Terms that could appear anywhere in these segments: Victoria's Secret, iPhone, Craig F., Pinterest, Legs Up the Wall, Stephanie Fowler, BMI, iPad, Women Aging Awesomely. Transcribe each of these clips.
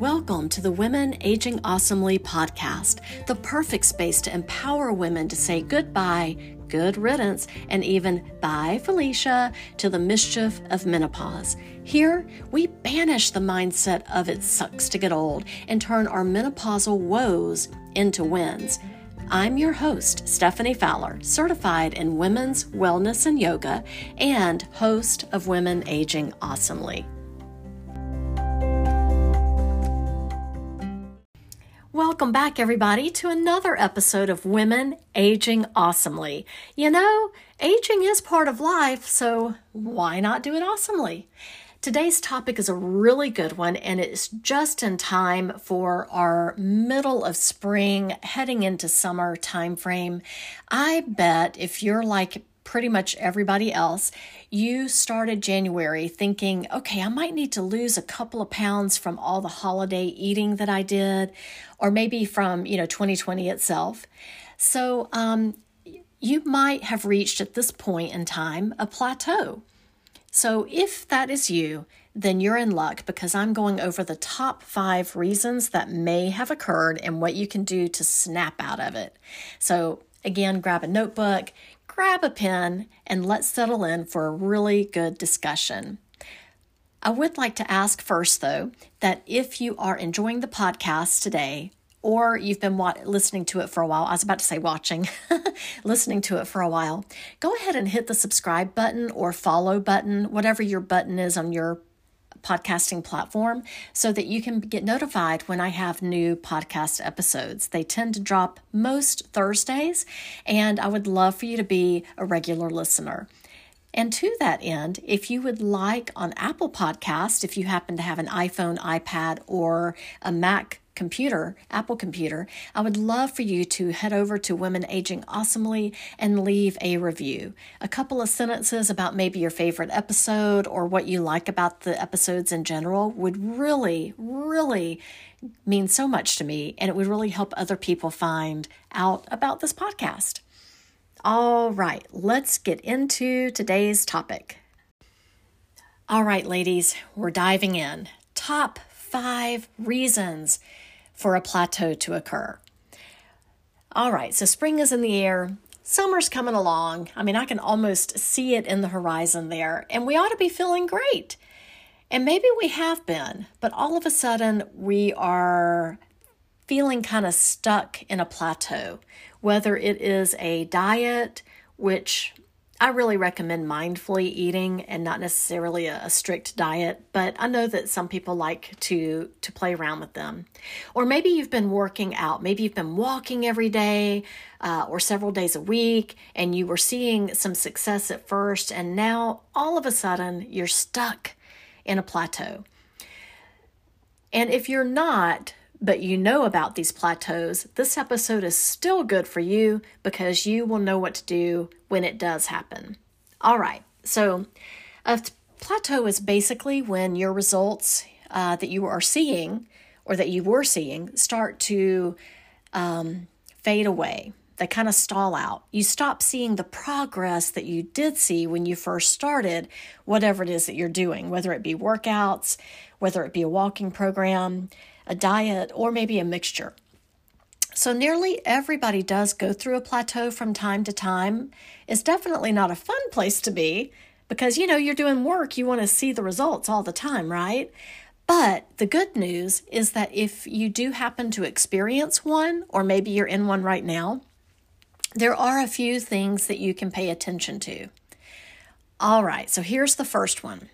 Welcome to the Women Aging Awesomely podcast, the perfect space to empower women to say goodbye, good riddance, and even bye, Felicia, to the mischief of menopause. Here, we banish the mindset of it sucks to get old and turn our menopausal woes into wins. I'm your host, Stephanie Fowler, certified in women's wellness and yoga and host of Women Aging Awesomely. Welcome back, everybody, to another episode of Women Aging Awesomely. You know, aging is part of life, so why not do it awesomely? Today's topic is a really good one, and it's just in time for our middle of spring, heading into summer timeframe. I bet if you're like pretty much everybody else, you started January thinking, okay, I might need to lose a couple of pounds from all the holiday eating that I did, or maybe from, 2020 itself. So you might have reached at this point in time a plateau. So if that is you, then you're in luck because I'm going over the top 5 reasons that may have occurred and what you can do to snap out of it. So again, grab a notebook, grab a pen, and let's settle in for a really good discussion. I would like to ask first, though, that if you are enjoying the podcast today, or you've been listening to it for a while, I was about to say watching, listening to it for a while, go ahead and hit the subscribe button or follow button, whatever your button is on your podcasting platform, so that you can get notified when I have new podcast episodes. They tend to drop most Thursdays, and I would love for you to be a regular listener. And to that end, if you would like on Apple Podcasts, if you happen to have an iPhone, iPad, or a Mac computer, Apple computer, I would love for you to head over to Women Aging Awesomely and leave a review. A couple of sentences about maybe your favorite episode or what you like about the episodes in general would really, really mean so much to me, and it would really help other people find out about this podcast. All right, let's get into today's topic. All right, ladies, we're diving in. Top 5 reasons for a plateau to occur. All right, so spring is in the air. Summer's coming along. I mean, I can almost see it in the horizon there, and we ought to be feeling great. And maybe we have been, but all of a sudden we are feeling kind of stuck in a plateau, whether it is a diet, which I really recommend mindfully eating and not necessarily a strict diet, but I know that some people like to play around with them. Or maybe you've been working out. Maybe you've been walking every day or several days a week, and you were seeing some success at first, and now all of a sudden you're stuck in a plateau. And if you're not, but you know about these plateaus, this episode is still good for you because you will know what to do when it does happen. All right, so a plateau is basically when your results that you are seeing or that you were seeing start to fade away. They kind of stall out. You stop seeing the progress that you did see when you first started, whatever it is that you're doing, whether it be workouts, whether it be a walking program, a diet, or maybe a mixture. So nearly everybody does go through a plateau from time to time. It's definitely not a fun place to be because, you're doing work. You want to see the results all the time, right? But the good news is that if you do happen to experience one, or maybe you're in one right now, there are a few things that you can pay attention to. All right, so here's the first one.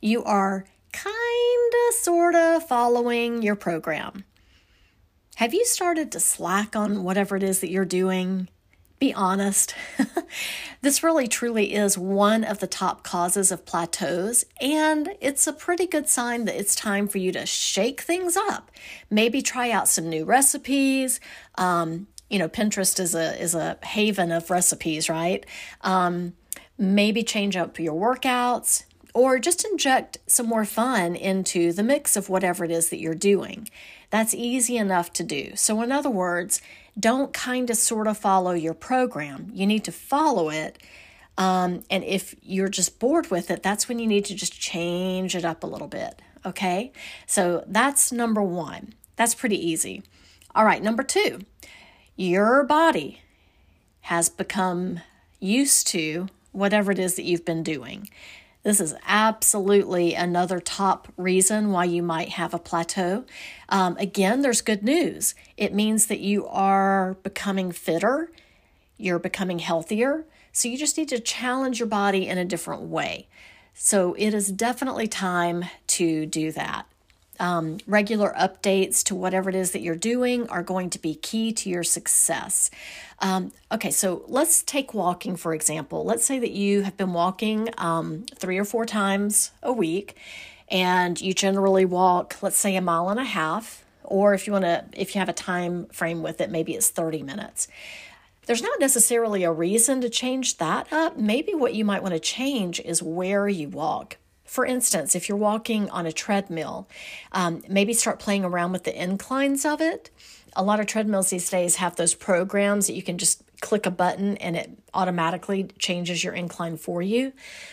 You are kinda, sorta following your program. Have you started to slack on whatever it is that you're doing? Be honest. This really truly is one of the top causes of plateaus, and it's a pretty good sign that it's time for you to shake things up. Maybe try out some new recipes. Pinterest is a haven of recipes, right? Maybe change up your workouts. Or just inject some more fun into the mix of whatever it is that you're doing. That's easy enough to do. So in other words, don't kind of sort of follow your program. You need to follow it. And if you're just bored with it, that's when you need to just change it up a little bit. okay? So that's number one. That's pretty easy. All right, number two, your body has become used to whatever it is that you've been doing. This is absolutely another top reason why you might have a plateau. Again, there's good news. It means that you are becoming fitter. You're becoming healthier. So you just need to challenge your body in a different way. So it is definitely time to do that. Regular updates to whatever it is that you're doing are going to be key to your success. Okay, so let's take walking, for example. Let's say that you have been walking 3 or 4 times a week, and you generally walk, let's say, 1.5 miles, or if you have a time frame with it, maybe it's 30 minutes. There's not necessarily a reason to change that up. Maybe what you might want to change is where you walk. For instance, if you're walking on a treadmill, maybe start playing around with the inclines of it. A lot of treadmills these days have those programs that you can just click a button and it automatically changes your incline for you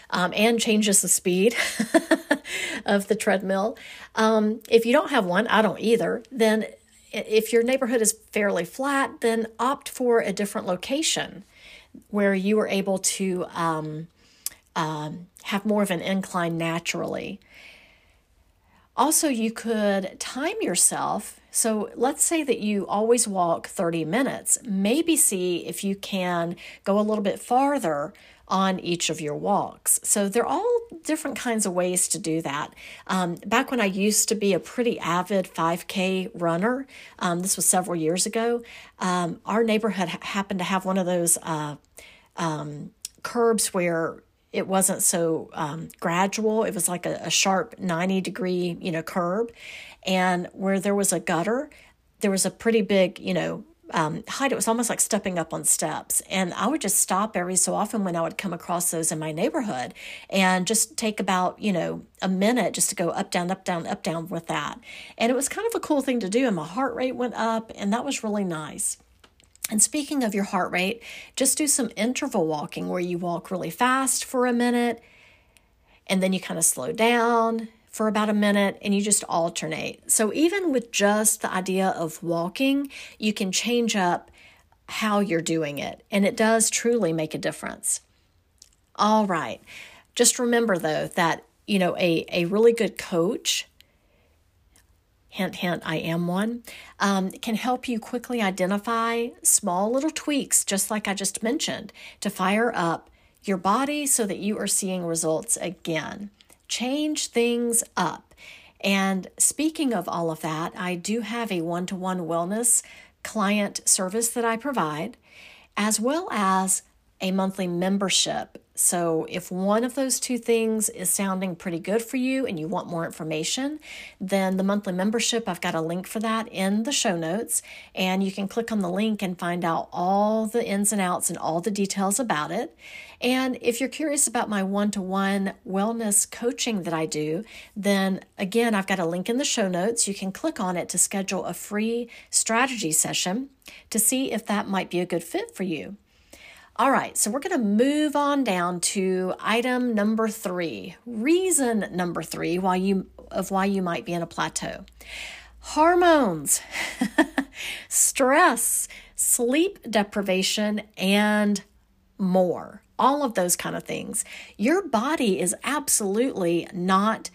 and changes the speed of the treadmill. If you don't have one, I don't either, then if your neighborhood is fairly flat, then opt for a different location where you are able to have more of an incline naturally. Also, you could time yourself. So let's say that you always walk 30 minutes. Maybe see if you can go a little bit farther on each of your walks. So they're all different kinds of ways to do that. Back when I used to be a pretty avid 5K runner, this was several years ago, our neighborhood happened to have one of those curbs where it wasn't so gradual. It was like a sharp 90-degree, curb. And where there was a gutter, there was a pretty big, height. It was almost like stepping up on steps. And I would just stop every so often when I would come across those in my neighborhood and just take about, a minute just to go up, down with that. And it was kind of a cool thing to do. And my heart rate went up, and that was really nice. And speaking of your heart rate, just do some interval walking where you walk really fast for a minute, and then you kind of slow down for about a minute, and you just alternate. So even with just the idea of walking, you can change up how you're doing it, and it does truly make a difference. All right. Just remember, though, that, a really good coach, hint, hint, I am one, can help you quickly identify small little tweaks, just like I just mentioned, to fire up your body so that you are seeing results again. Change things up. And speaking of all of that, I do have a one-to-one wellness client service that I provide, as well as a monthly membership. So if one of those two things is sounding pretty good for you and you want more information, then the monthly membership, I've got a link for that in the show notes, and you can click on the link and find out all the ins and outs and all the details about it. And if you're curious about my one-to-one wellness coaching that I do, then again, I've got a link in the show notes. You can click on it to schedule a free strategy session to see if that might be a good fit for you. All right, so we're going to move on down to item number 3, reason number 3 why you might be in a plateau. Hormones, stress, sleep deprivation, and more. All of those kind of things. Your body is absolutely not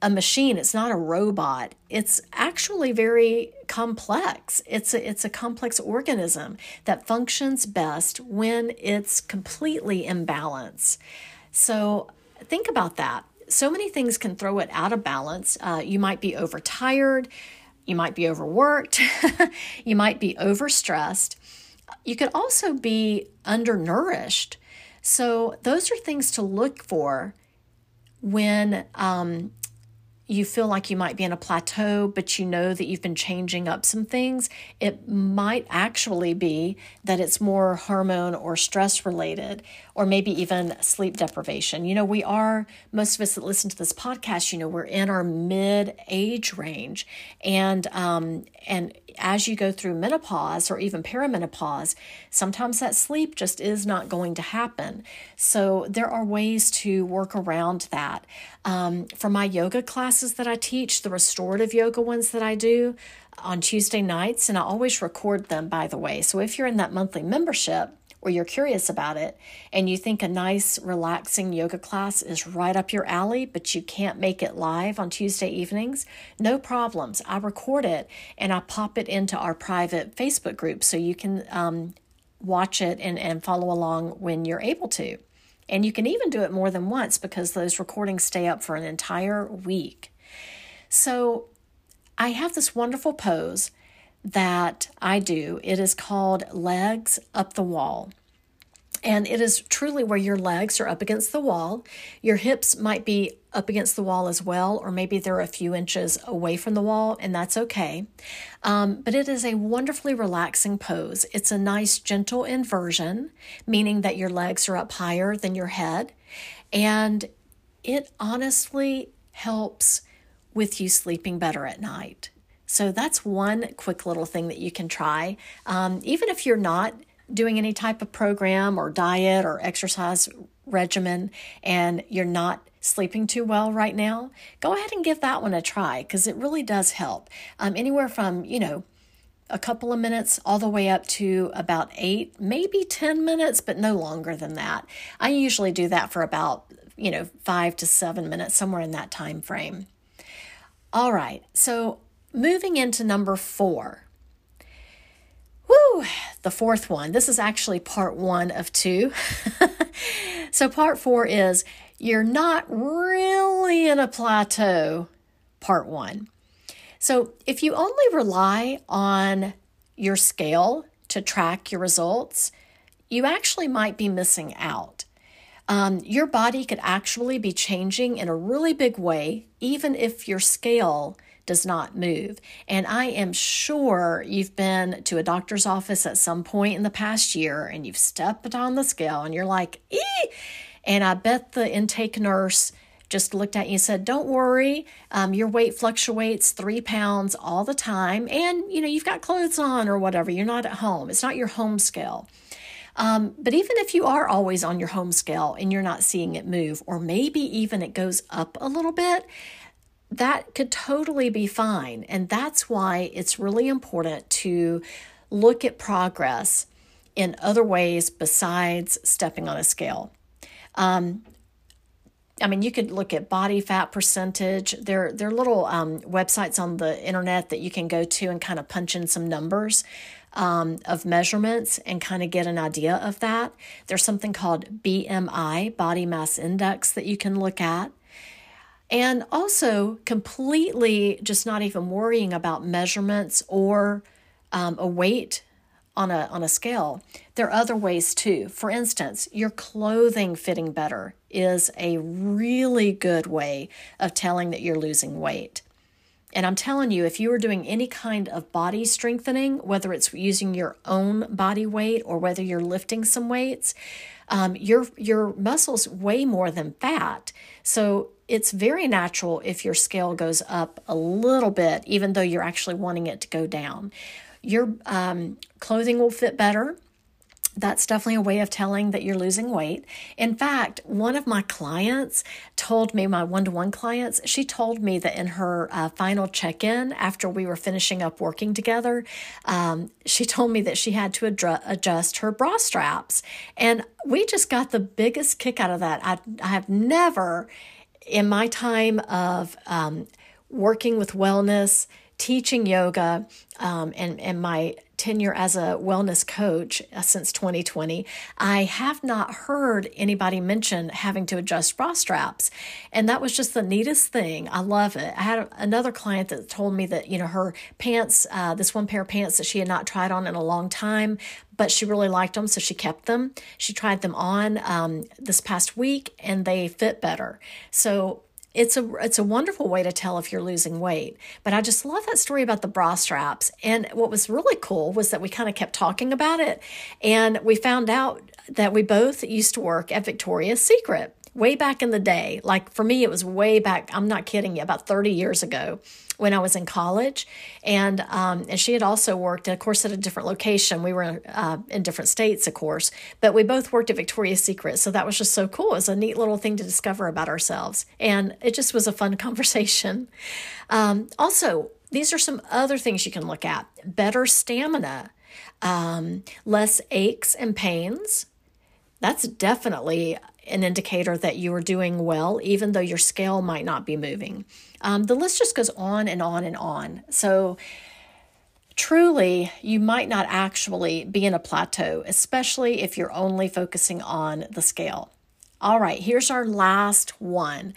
a machine. It's not a robot. It's actually very complex. It's a complex organism that functions best when it's completely in balance. So think about that. So many things can throw it out of balance. You might be overtired. You might be overworked. You might be overstressed. You could also be undernourished. So those are things to look for when you feel like you might be in a plateau, but you know that you've been changing up some things. It might actually be that it's more hormone or stress related, or maybe even sleep deprivation. We are, most of us that listen to this podcast, we're in our mid-age range. And as you go through menopause or even perimenopause, sometimes that sleep just is not going to happen. So there are ways to work around that. For my yoga class, classes that I teach, the restorative yoga ones that I do on Tuesday nights, and I always record them, by the way. So if you're in that monthly membership or you're curious about it and you think a nice, relaxing yoga class is right up your alley, but you can't make it live on Tuesday evenings, no problems. I record it and I pop it into our private Facebook group so you can watch it and follow along when you're able to. And you can even do it more than once because those recordings stay up for an entire week. So I have this wonderful pose that I do. It is called Legs Up the Wall. And it is truly where your legs are up against the wall. Your hips might be up against the wall as well, or maybe they're a few inches away from the wall, and that's okay. But it is a wonderfully relaxing pose. It's a nice gentle inversion, meaning that your legs are up higher than your head. And it honestly helps with you sleeping better at night. So that's one quick little thing that you can try. Even if you're not doing any type of program or diet or exercise regimen and you're not sleeping too well right now, go ahead and give that one a try because it really does help. Anywhere from, a couple of minutes all the way up to about 8, maybe 10 minutes, but no longer than that. I usually do that for about, 5 to 7 minutes, somewhere in that time frame. All right, so moving into number 4. Woo! The fourth one. This is actually part 1 of 2. So part 4 is you're not really in a plateau, part 1. So if you only rely on your scale to track your results, you actually might be missing out. Your body could actually be changing in a really big way, even if your scale does not move. And I am sure you've been to a doctor's office at some point in the past year and you've stepped on the scale and you're like, "Ee!" And I bet the intake nurse just looked at you and said, "Don't worry, your weight fluctuates 3 pounds all the time. And, you've got clothes on or whatever. You're not at home. It's not your home scale." But even if you are always on your home scale and you're not seeing it move, or maybe even it goes up a little bit, that could totally be fine. And that's why it's really important to look at progress in other ways besides stepping on a scale. You could look at body fat percentage. There are little websites on the internet that you can go to and kind of punch in some numbers of measurements and kind of get an idea of that. There's something called BMI, Body Mass Index, that you can look at. And also completely just not even worrying about measurements or a weight on a scale. There are other ways too. For instance, your clothing fitting better is a really good way of telling that you're losing weight. And I'm telling you, if you are doing any kind of body strengthening, whether it's using your own body weight or whether you're lifting some weights, your muscles weigh more than fat. So it's very natural if your scale goes up a little bit, even though you're actually wanting it to go down. Your clothing will fit better. That's definitely a way of telling that you're losing weight. In fact, one of my clients told me, my one-to-one clients, she told me that in her final check-in after we were finishing up working together, she told me that she had to adjust her bra straps. And we just got the biggest kick out of that. I have never in my time of working with wellness, teaching yoga, and my tenure as a wellness coach since 2020, I have not heard anybody mention having to adjust bra straps. And that was just the neatest thing. I love it. I had another client that told me that, her pants, this one pair of pants that she had not tried on in a long time, but she really liked them, so she kept them. She tried them on this past week, and they fit better. So it's a wonderful way to tell if you're losing weight. But I just love that story about the bra straps. And what was really cool was that we kind of kept talking about it. And we found out that we both used to work at Victoria's Secret. way back in the day, like for me, it was way back, I'm not kidding you, about 30 years ago when I was in college. And she had also worked, of course, at a different location. We were in different states, of course, but we both worked at Victoria's Secret. So that was just so cool. It was a neat little thing to discover about ourselves. And it just was a fun conversation. Also, these are some other things you can look at. Better stamina, less aches and pains. That's definitely an indicator that you are doing well, even though your scale might not be moving. The list just goes on and on and on. So truly, you might not actually be in a plateau, especially if you're only focusing on the scale. All right, here's our last one.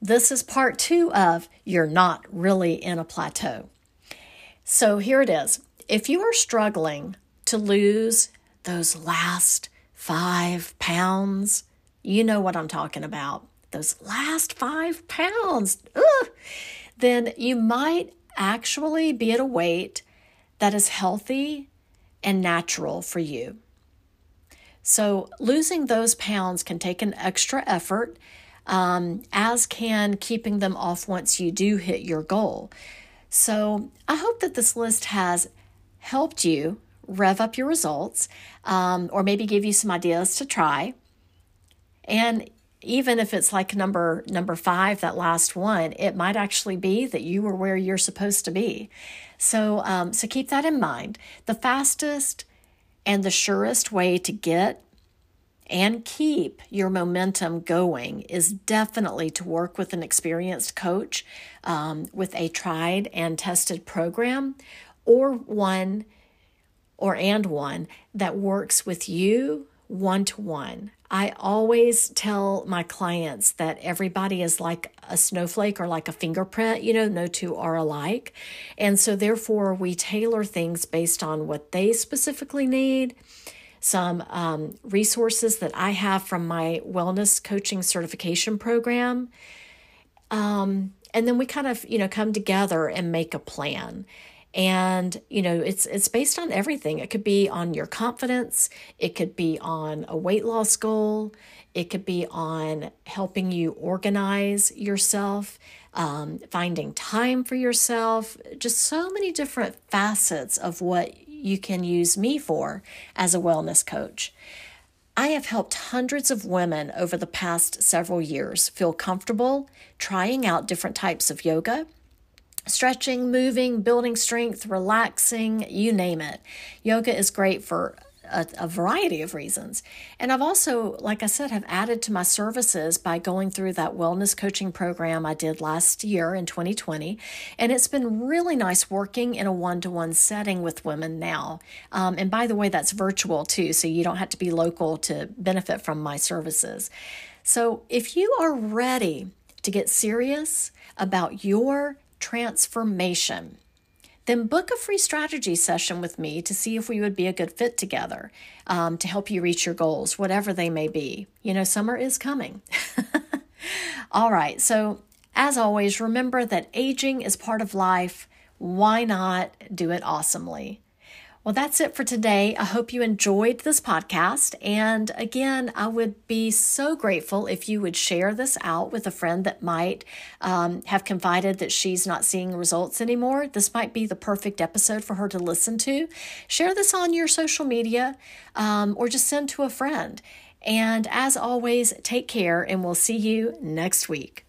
This is part two of you're not really in a plateau. So here it is. If you are struggling to lose those last 5 pounds, you know what I'm talking about, those last 5 pounds, then you might actually be at a weight that is healthy and natural for you. So losing those pounds can take an extra effort, as can keeping them off once you do hit your goal. So I hope that this list has helped you rev up your results, or maybe give you some ideas to try. And even if it's like number 5, that last one, it might actually be that you were where you're supposed to be. So keep that in mind. The fastest and the surest way to get and keep your momentum going is definitely to work with an experienced coach, with a tried and tested program, or one that works with you one-to-one. I always tell my clients that everybody is like a snowflake or like a fingerprint, no two are alike. And so therefore we tailor things based on what they specifically need. Some resources that I have from my wellness coaching certification program. And then we kind of, come together and make a plan. And, it's based on everything. It could be on your confidence. It could be on a weight loss goal. It could be on helping you organize yourself, finding time for yourself, just so many different facets of what you can use me for as a wellness coach. I have helped hundreds of women over the past several years feel comfortable trying out different types of yoga, stretching, moving, building strength, relaxing, you name it. Yoga is great for a variety of reasons. And I've also, like I said, have added to my services by going through that wellness coaching program I did last year in 2020. And it's been really nice working in a one-to-one setting with women now. And by the way, that's virtual too, so you don't have to be local to benefit from my services. So if you are ready to get serious about your transformation, then book a free strategy session with me to see if we would be a good fit together, to help you reach your goals, whatever they may be. Summer is coming. All right. So as always, remember that aging is part of life. Why not do it awesomely? Well, that's it for today. I hope you enjoyed this podcast. And again, I would be so grateful if you would share this out with a friend that might have confided that she's not seeing results anymore. This might be the perfect episode for her to listen to. Share this on your social media, or just send to a friend. And as always, take care, and we'll see you next week.